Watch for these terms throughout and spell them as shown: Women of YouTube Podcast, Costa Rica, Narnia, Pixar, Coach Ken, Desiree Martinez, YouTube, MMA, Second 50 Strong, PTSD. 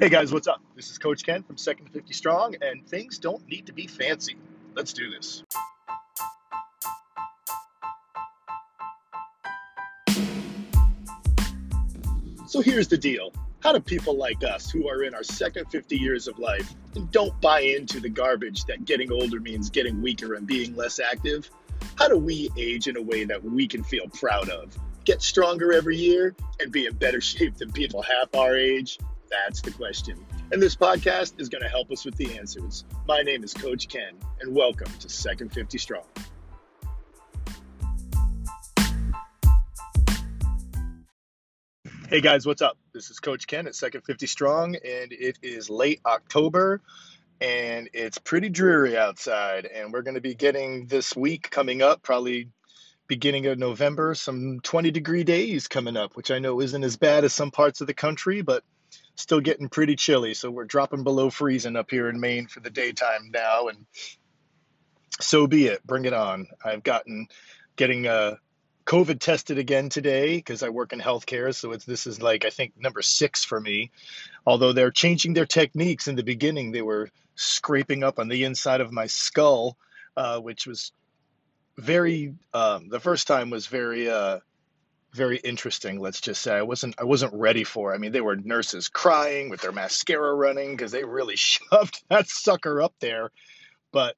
Hey guys, what's up? This is Coach Ken from Second 50 Strong, and things don't need to be fancy. Let's do this. So here's the deal. How do people like us who are in our second 50 years of life and don't buy into the garbage that getting older means getting weaker and being less active? How do we age in a way that we can feel proud of, get stronger every year, and be in better shape than people half our age? That's the question. And this podcast is going to help us with the answers. My name is Coach Ken, and welcome to Second 50 Strong. Hey guys, what's up? This is Coach Ken at Second 50 Strong, and it is late October, and it's pretty dreary outside, and we're going to be getting this week coming up, probably beginning of November, some 20-degree days coming up, which I know isn't as bad as some parts of the country, but still getting pretty chilly, so we're dropping below freezing up here in Maine for the daytime now, and so be it. Bring it on. I've getting COVID tested again today because I work in healthcare, so this is like I think number 6 for me. Although they're changing their techniques. In the beginning, they were scraping up on the inside of my skull, which was very. The first time was very. Very interesting, let's just say. I wasn't ready for it. I mean, there were nurses crying with their mascara running because they really shoved that sucker up there. But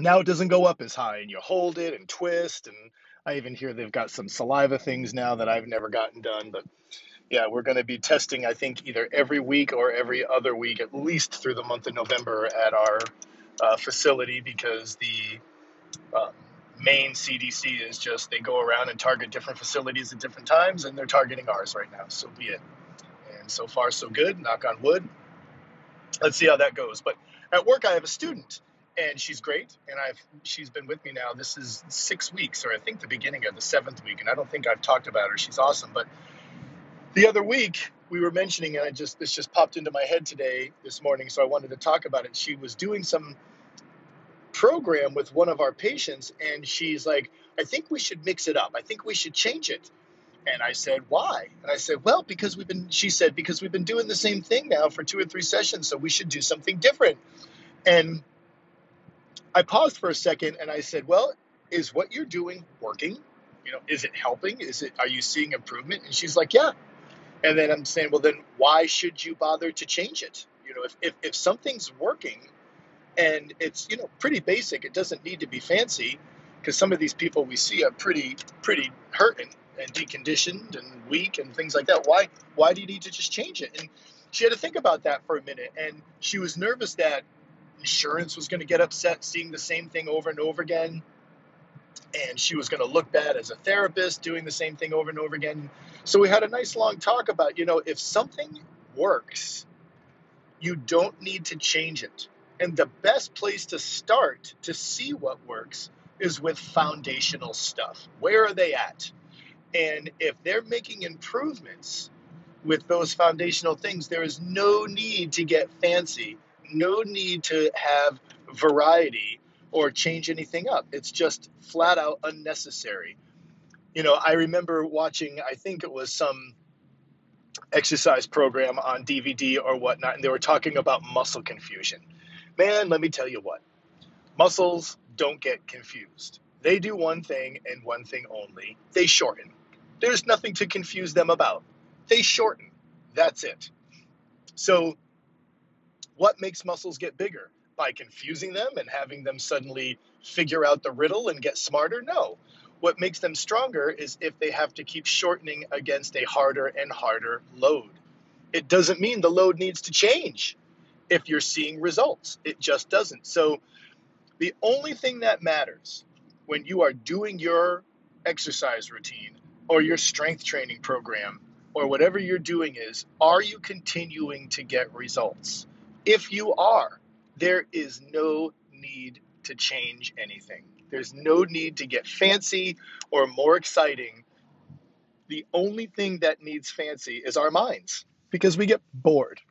now it doesn't go up as high, and you hold it and twist. And I even hear they've got some saliva things now that I've never gotten done. But yeah, we're going to be testing, I think, either every week or every other week, at least through the month of November at our facility, because the Maine CDC is just, they go around and target different facilities at different times, and they're targeting ours right now, so be it. And so far, so good, knock on wood. Let's see how that goes. But at work, I have a student, and she's great, and she's been with me now. This is 6 weeks, or I think the beginning of the 7th week, and I don't think I've talked about her. She's awesome. But the other week, we were mentioning, and this just popped into my head this morning, so I wanted to talk about it. She was doing some program with one of our patients, and she's like, I think we should mix it up. I think we should change it. And I said, why? And I said, well, because we've been doing the same thing now for 2 or 3 sessions, so we should do something different. And I paused for a second and I said, well, is what you're doing working? Is it helping? Are you seeing improvement? And she's like, yeah. And then I'm saying, well, then why should you bother to change it? If something's working, and it's, pretty basic. It doesn't need to be fancy, because some of these people we see are pretty hurt and deconditioned and weak and things like that. Why do you need to just change it? And she had to think about that for a minute. And she was nervous that insurance was going to get upset seeing the same thing over and over again. And she was going to look bad as a therapist doing the same thing over and over again. So we had a nice long talk about, if something works, you don't need to change it. And the best place to start to see what works is with foundational stuff. Where are they at? And if they're making improvements with those foundational things, there is no need to get fancy, no need to have variety or change anything up. It's just flat out unnecessary. I remember watching, I think it was some exercise program on DVD or whatnot, and they were talking about muscle confusion. Man, let me tell you what, muscles don't get confused. They do one thing and one thing only. They shorten. There's nothing to confuse them about. They shorten. That's it. So what makes muscles get bigger? By confusing them and having them suddenly figure out the riddle and get smarter? No. What makes them stronger is if they have to keep shortening against a harder and harder load. It doesn't mean the load needs to change. If you're seeing results, it just doesn't. So the only thing that matters when you are doing your exercise routine or your strength training program or whatever you're doing is, are you continuing to get results? If you are, there is no need to change anything. There's no need to get fancy or more exciting. The only thing that needs fancy is our minds, because we get bored.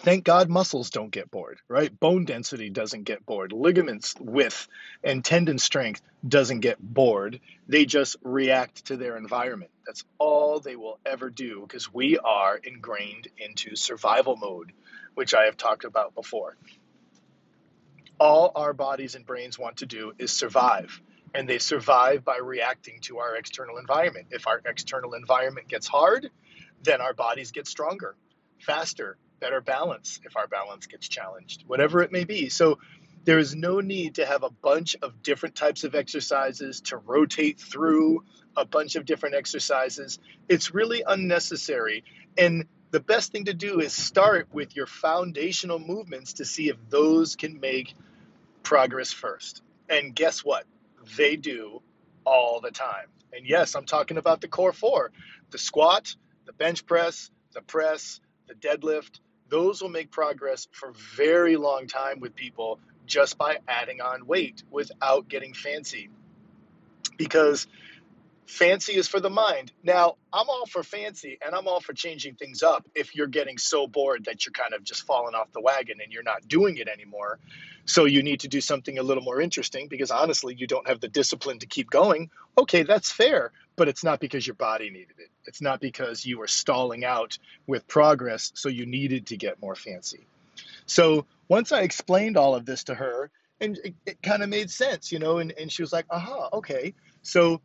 Thank God muscles don't get bored, right? Bone density doesn't get bored. Ligaments width and tendon strength doesn't get bored. They just react to their environment. That's all they will ever do because we are ingrained into survival mode, which I have talked about before. All our bodies and brains want to do is survive, and they survive by reacting to our external environment. If our external environment gets hard, then our bodies get stronger, faster, better balance if our balance gets challenged, whatever it may be. So there is no need to have a bunch of different types of exercises, to rotate through a bunch of different exercises. It's really unnecessary. And the best thing to do is start with your foundational movements to see if those can make progress first. And guess what? They do all the time. And yes, I'm talking about the core four, the squat, the bench press, the press, the deadlift. Those will make progress for a very long time with people just by adding on weight without getting fancy, because fancy is for the mind. Now, I'm all for fancy and I'm all for changing things up if you're getting so bored that you're kind of just falling off the wagon and you're not doing it anymore. So you need to do something a little more interesting because honestly, you don't have the discipline to keep going. Okay, that's fair, but it's not because your body needed it. It's not because you were stalling out with progress, so you needed to get more fancy. So once I explained all of this to her, and it kind of made sense, you know, and she was like, aha, okay. So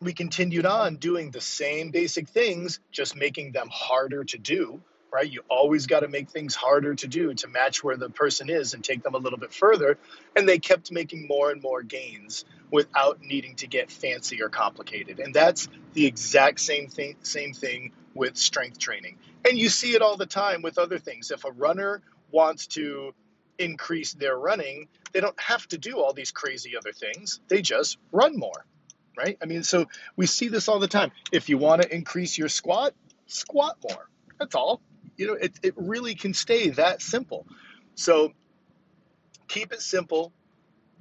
we continued on doing the same basic things, just making them harder to do, right? You always got to make things harder to do to match where the person is and take them a little bit further. And they kept making more and more gains without needing to get fancy or complicated. And that's the exact same thing with strength training. And you see it all the time with other things. If a runner wants to increase their running, they don't have to do all these crazy other things. They just run more. Right? I mean, so we see this all the time. If you want to increase your squat, squat more. That's all. You know, it really can stay that simple. So keep it simple.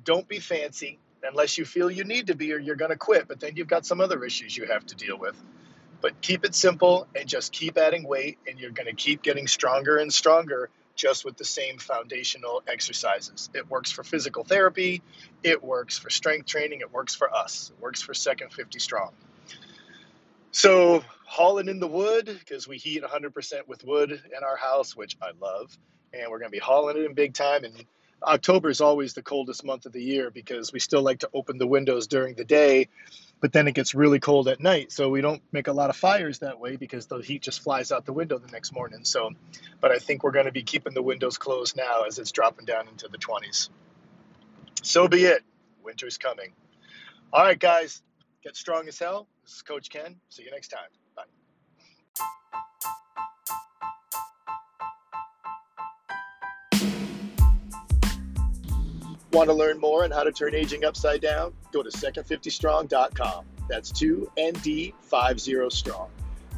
Don't be fancy unless you feel you need to be or you're going to quit. But then you've got some other issues you have to deal with. But keep it simple and just keep adding weight, and you're going to keep getting stronger and stronger just with the same foundational exercises. It works for physical therapy, it works for strength training, it works for us, it works for Second 50 Strong. So hauling in the wood, because we heat 100% with wood in our house, which I love, and we're gonna be hauling it in big time. And October is always the coldest month of the year because we still like to open the windows during the day, but then it gets really cold at night. So we don't make a lot of fires that way because the heat just flies out the window the next morning. So, but I think we're going to be keeping the windows closed now as it's dropping down into the 20s. So be it. Winter's coming. All right, guys, get strong as hell. This is Coach Ken. See you next time. Want to learn more on how to turn aging upside down? Go to second50strong.com. That's 2ND50Strong.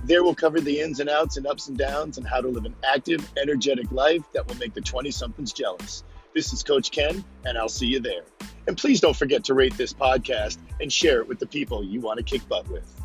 There we'll cover the ins and outs and ups and downs and how to live an active, energetic life that will make the 20-somethings jealous. This is Coach Ken, and I'll see you there. And please don't forget to rate this podcast and share it with the people you want to kick butt with.